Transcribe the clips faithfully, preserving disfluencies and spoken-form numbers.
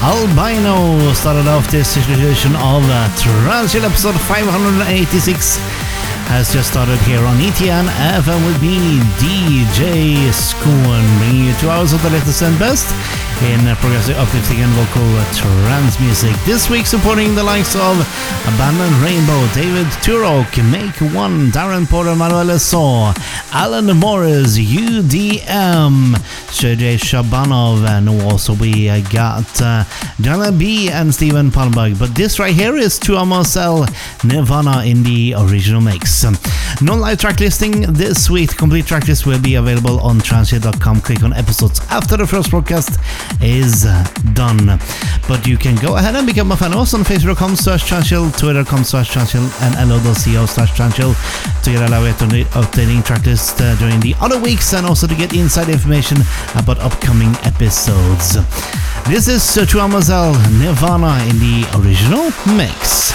Albino started off this edition of uh, TranceChill episode five eighty-six. Has just started here on E T N F M with me, D J Skun, bringing you two hours of the latest and best in uh, progressive, uplifting and vocal uh, trance music. This week supporting the likes of Abandoned Rainbow, David Turok, Make One, Darren Porter, Manuel Esau, Alan Morris, U D M, Sergey Shabanov, and also we uh, got uh, Jana B and Steven Palmberg. But this right here is To Marcel Nirvana in the original mix. No live track listing this week. Complete track list will be available on Translite dot com. Click on episodes after the first broadcast is done. But you can go ahead and become a fan of us on Facebook dot com slash Tranchill, Twitter dot com slash Tranchill, and L O dot co slash Tranchill to get a live updating track list uh, during the other weeks, and also to get inside information about upcoming episodes. This is uh, To Marcel Nirvana in the original mix.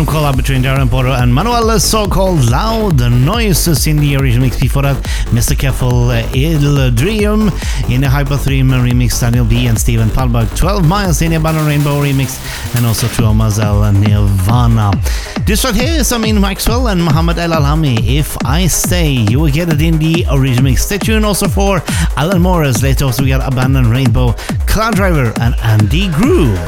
awesome collab between Darren Porter and Manuel Esau called Loud Noises. In the original mix before that, Mister Careful Il Dream in a Hyper three remix, Daniel B and Steven Palmberg, twelve miles in a Abandoned Rainbow remix, and also to Omazel and Nirvana. This right here is Amin Maxwell and Mohamed El Alami, If I Stay. You will get it in the original mix. Stay tuned also for Alan Morris. Later also we got Abandoned Rainbow, Cloud Driver and Andy Groove.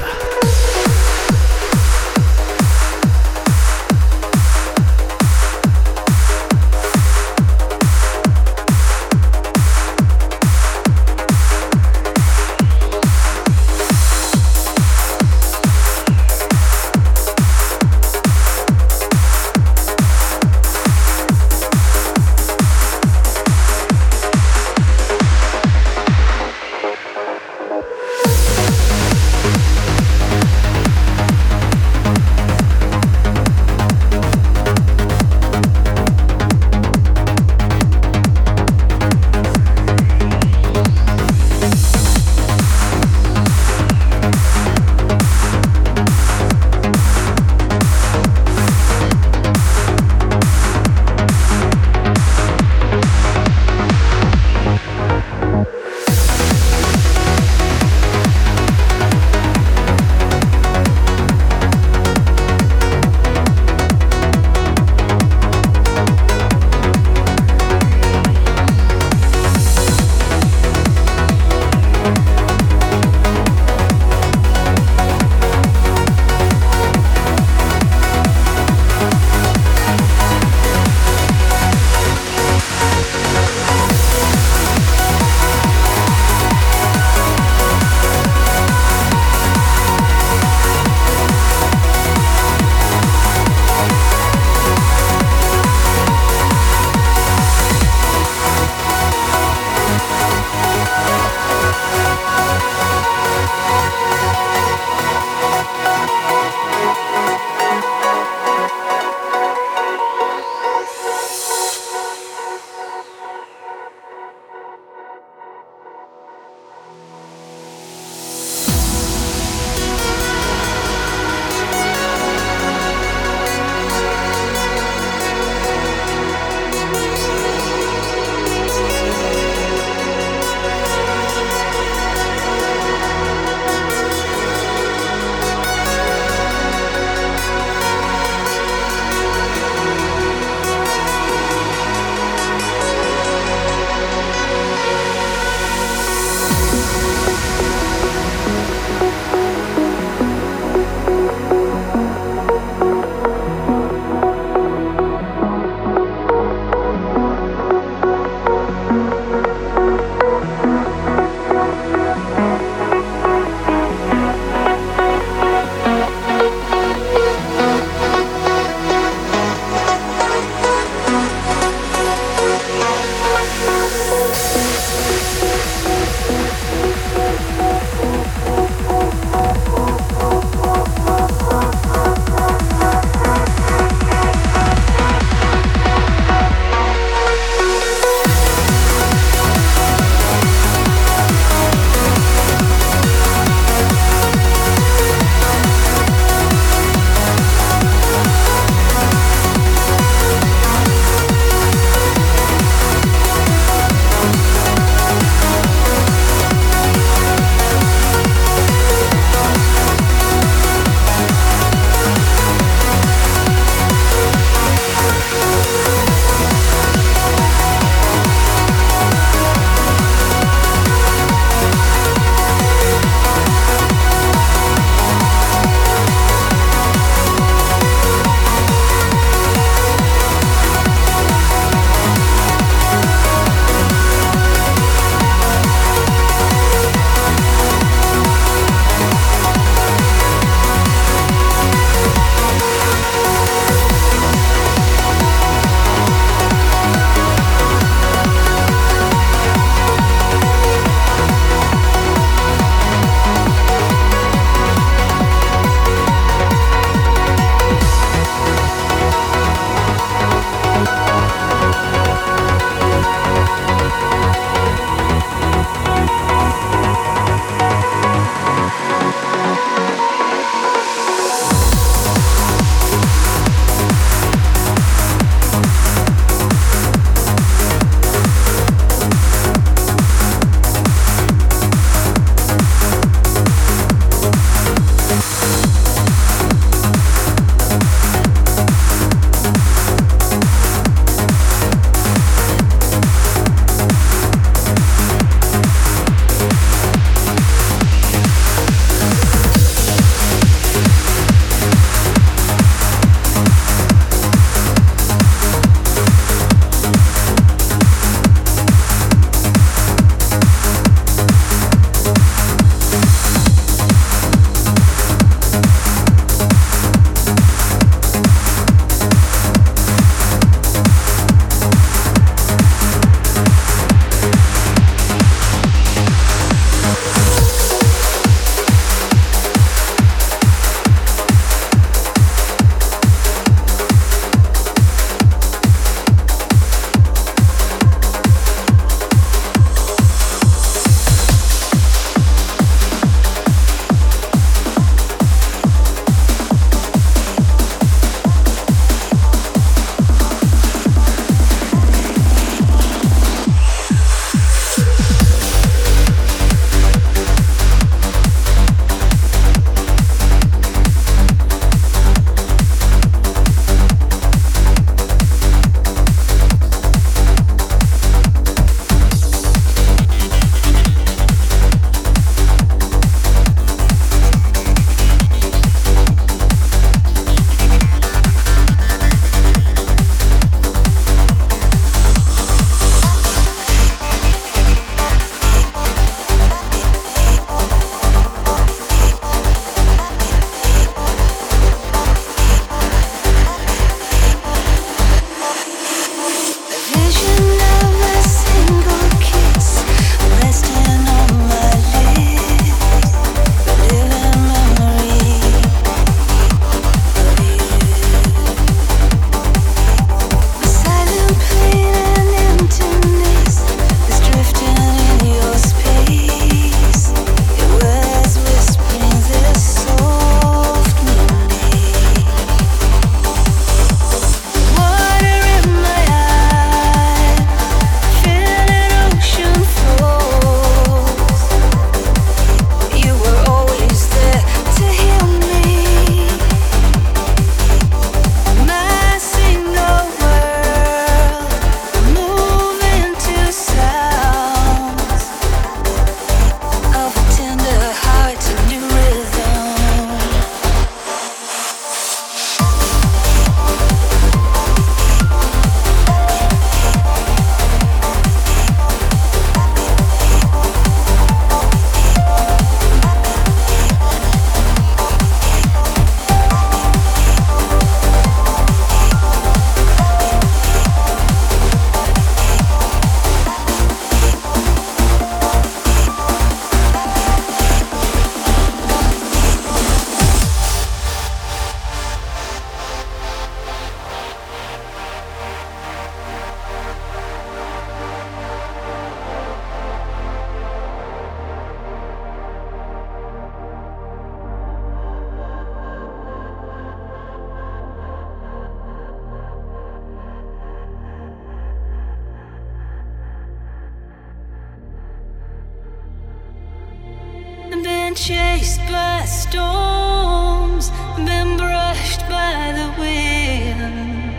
been chased by storms, been brushed by the wind.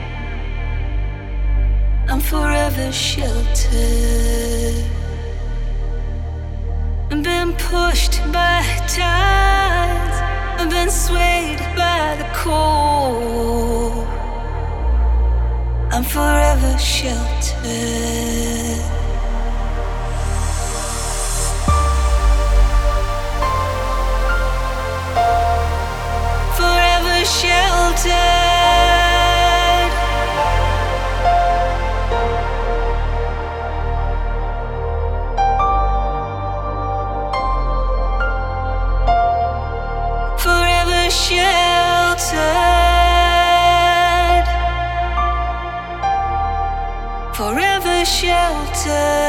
I'm forever sheltered, been pushed by tides, been swayed by the cold. I'm forever sheltered. Sheltered, forever sheltered, forever sheltered.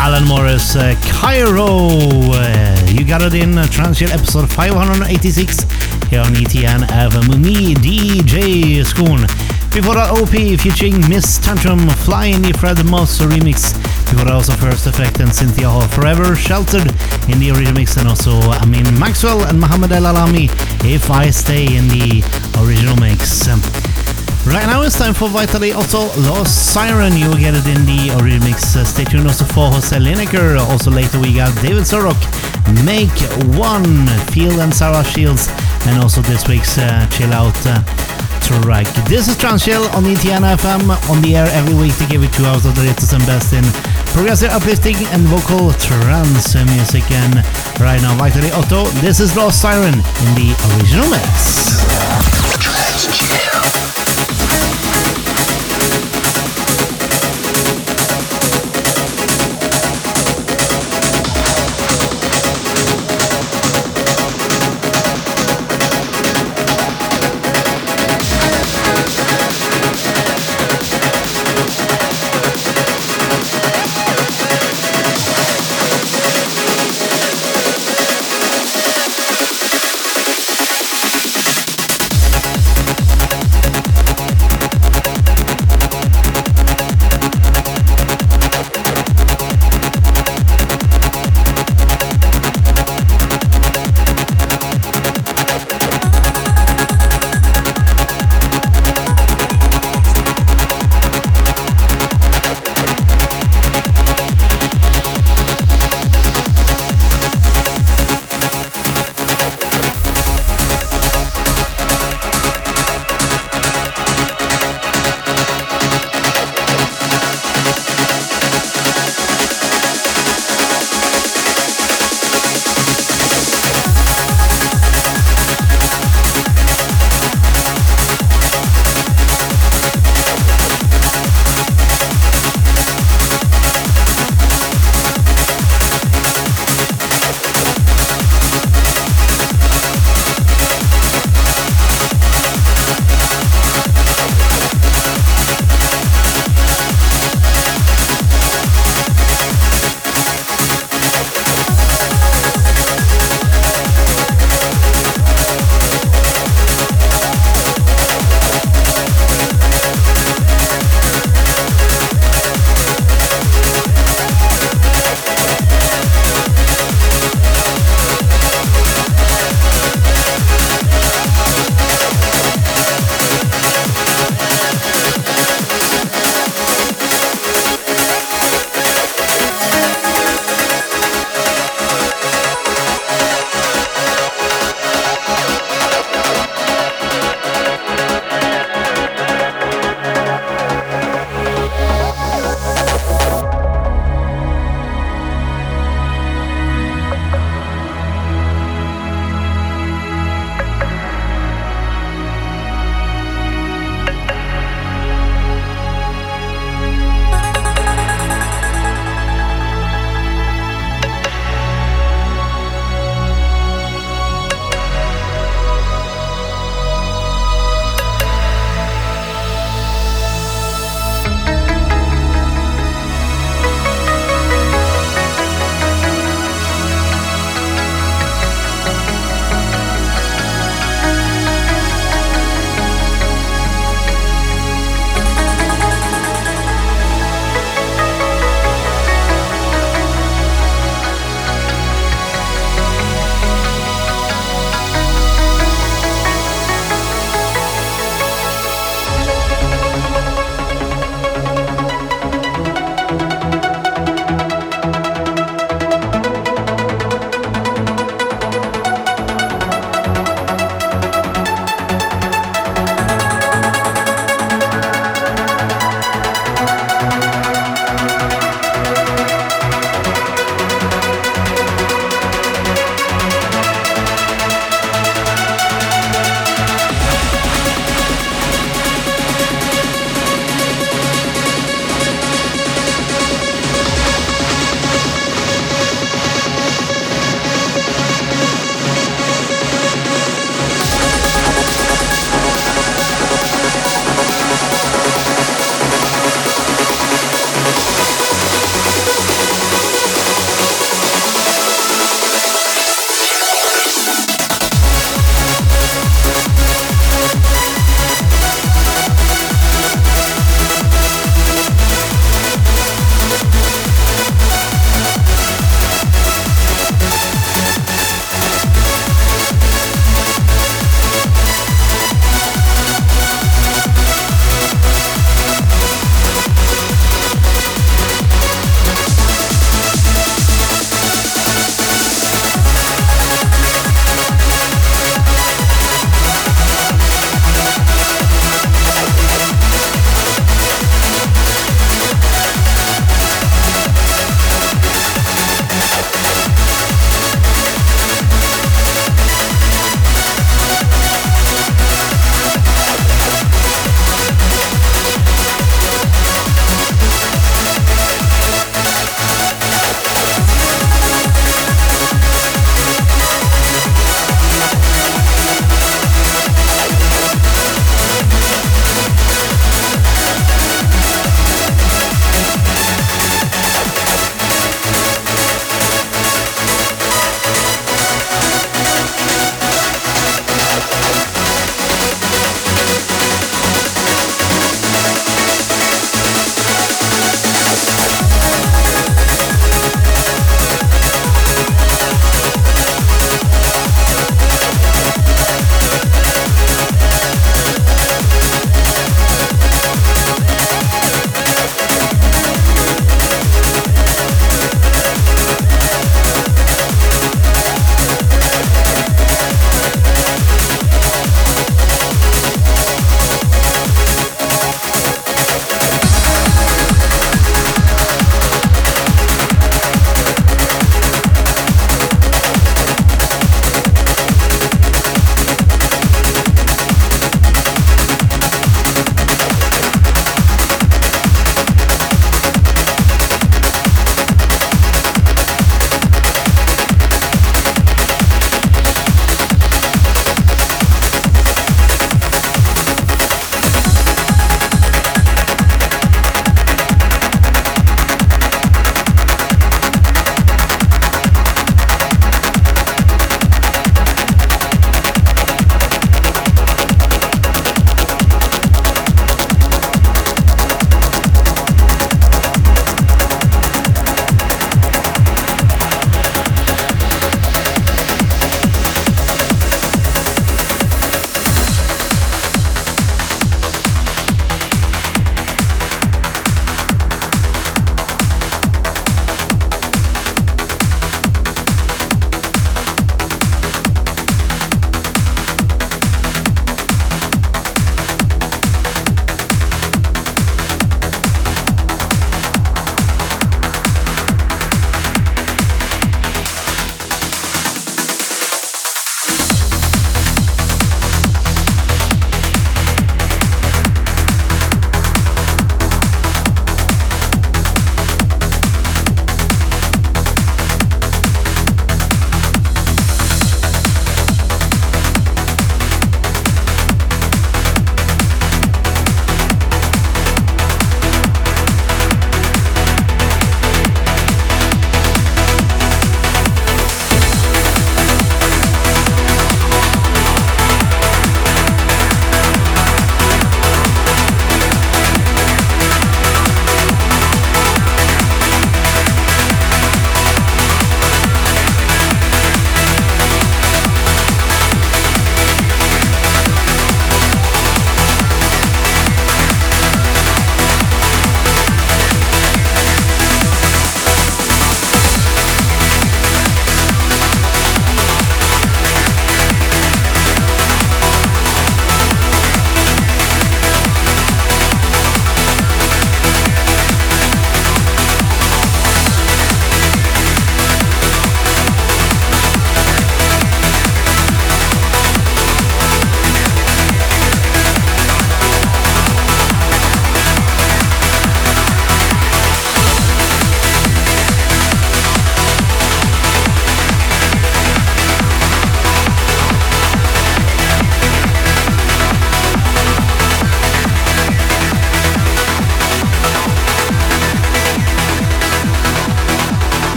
Alan Morris, uh, Cairo. Uh, you got it in uh, TranceChill episode five eighty-six here on E T N F M with me, D J Skun. Before that, O P featuring Miss Tantrum, Flying the Fred Moss remix. Before that, also First Effect and Cynthia Hall, Forever Sheltered in the original mix, and also Amin Maxwell and Mohamed El Alami, If I Stay, in the original mix. Right now it's time for Vitaly Otto, Lost Siren. You'll get it in the remix. Stay tuned also for Jose Lineker. Also later we got David Turok, Make One, Field and Sarah Shields, and also this week's uh, Chill Out uh, track. This is TranceChill on E T N F M, on the air every week to give you two hours of the latest and best in progressive, uplifting and vocal trance music. And right now Vitaly Otto, this is Lost Siren in the original mix. TranceChill.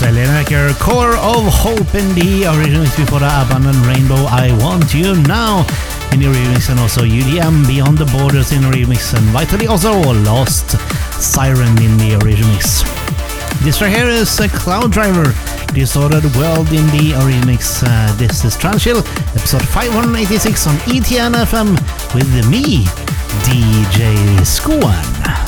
Jose Lineker, Core of Hope in the original before the Abandoned Rainbow, I Want You Now in the remix, and also U D M, Beyond the Borders in the remix, and Vitaly Otto, Lost Siren in the original mix. This right here is a Cloud Driver, Disordered World in the remix. Uh, this is TranceChill, episode five eighty-six on E T N F M with me, D J Skun.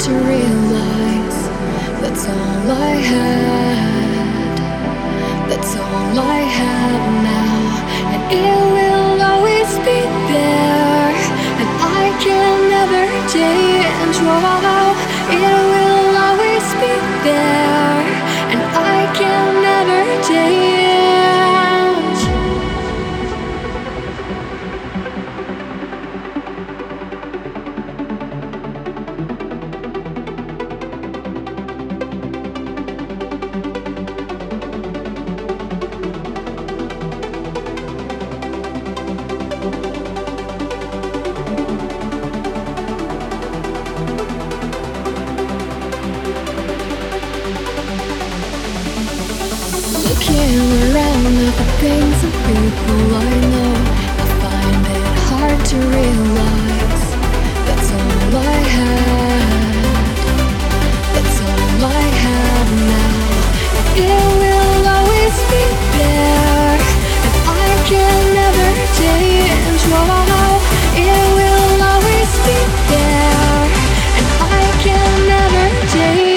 to realize that's all I had, that's all I have now, and it will always be there, and I can never change. Wow, it will always be there, and I can never change. Looking around at the things and people I know, I find it hard to realize that's all I had, that's all I have now. It will always be there, and I can never change. Wow, it will always be there, and I can never change.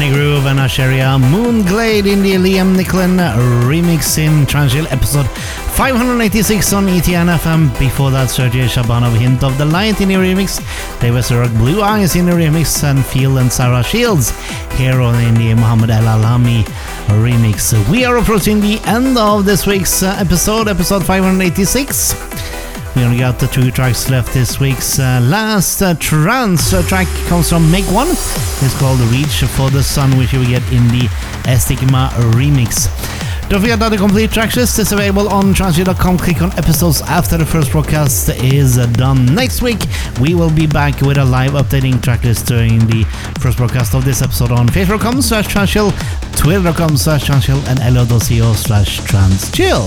Andy Groove and Asheria Moonglade in the Liam Nicklin remix in TranceChill episode five eighty-six on E T N F M. Before that, Sergey Shabanov, Hint of the Light in the remix, David Turok, Blue Eyes in the remix, and Field and Sarah Shields here on in the Mohamed El Alami remix. We are approaching the end of this week's episode, episode five eighty-six. We only got the two tracks left this week's uh, last uh, trance uh, track comes from Make One. It's called Reach for the Sun, which you will get in the Estigma remix. Don't forget that the complete track list is available on translite dot com. Click on episodes after the first broadcast is done. Next week, we will be back with a live updating track list during the first broadcast of this episode on facebook dot com slash trancechill, twitter dot com slash trancechill, and l o dot c o slash trancechill.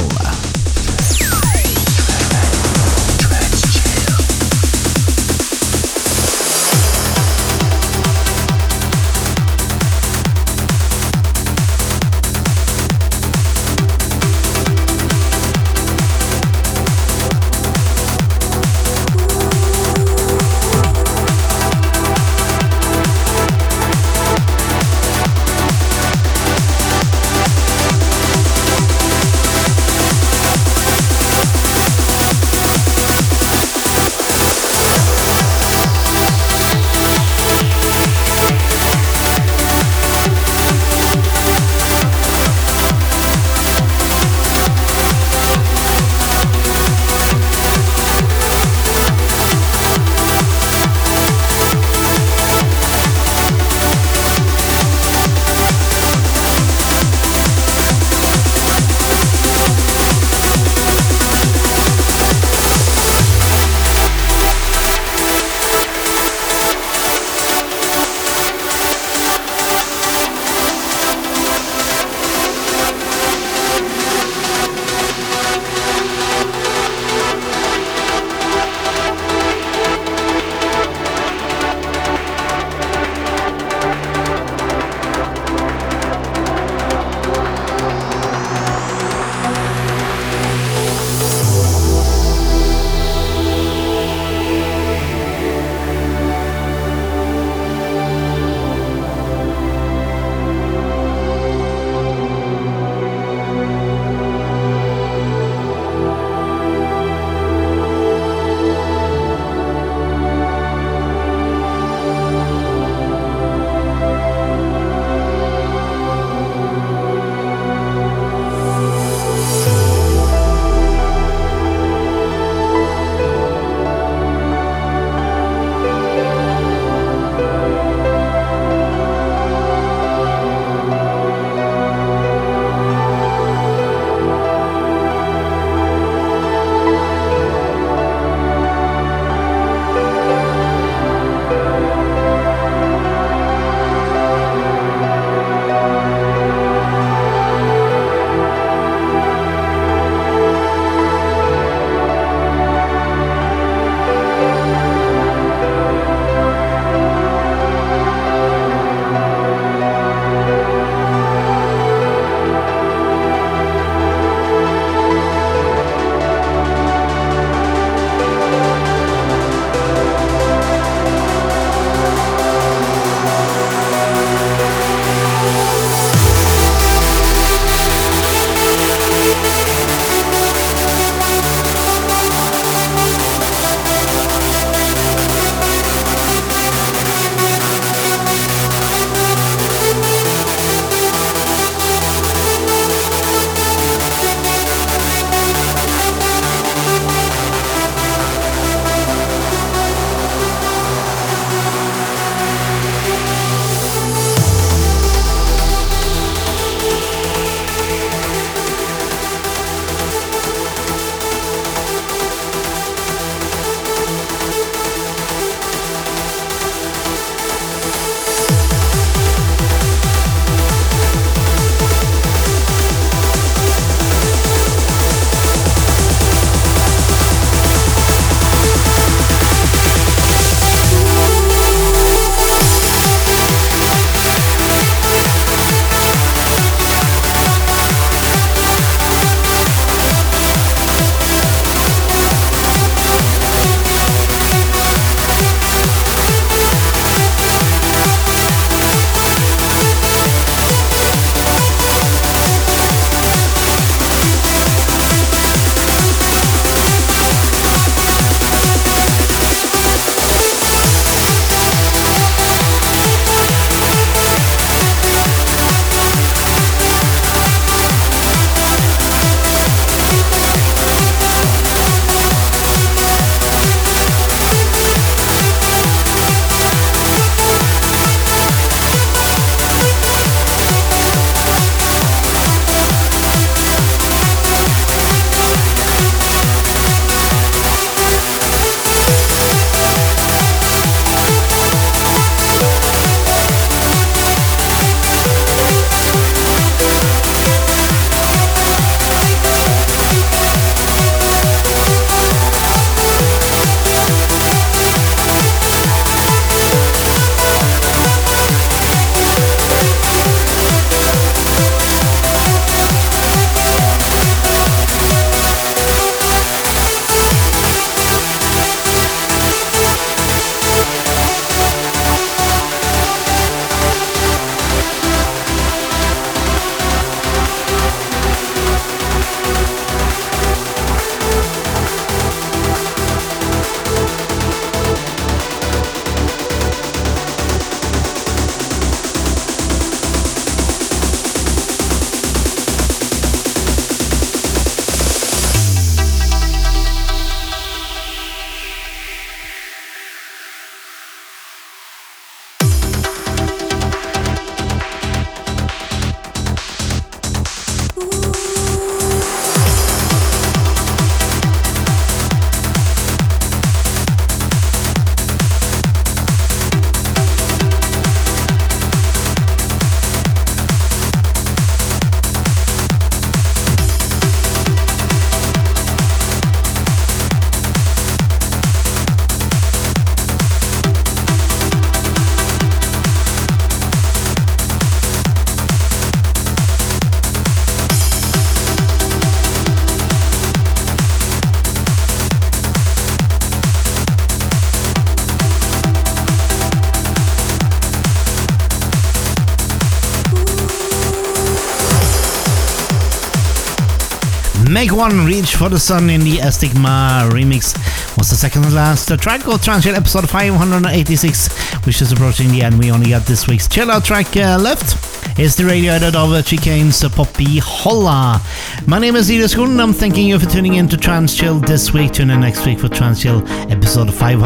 Make One, Reach for the Sun in the Estigma remix was the second and last track of TranceChill episode five eighty-six, which is approaching the end. We only got this week's chill out track uh, left. It's the radio edit of Chicane's Poppy Holla. My name is D J Skun and I'm thanking you for tuning in to TranceChill this week. Tune in next week for TranceChill episode five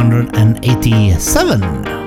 eighty-seven.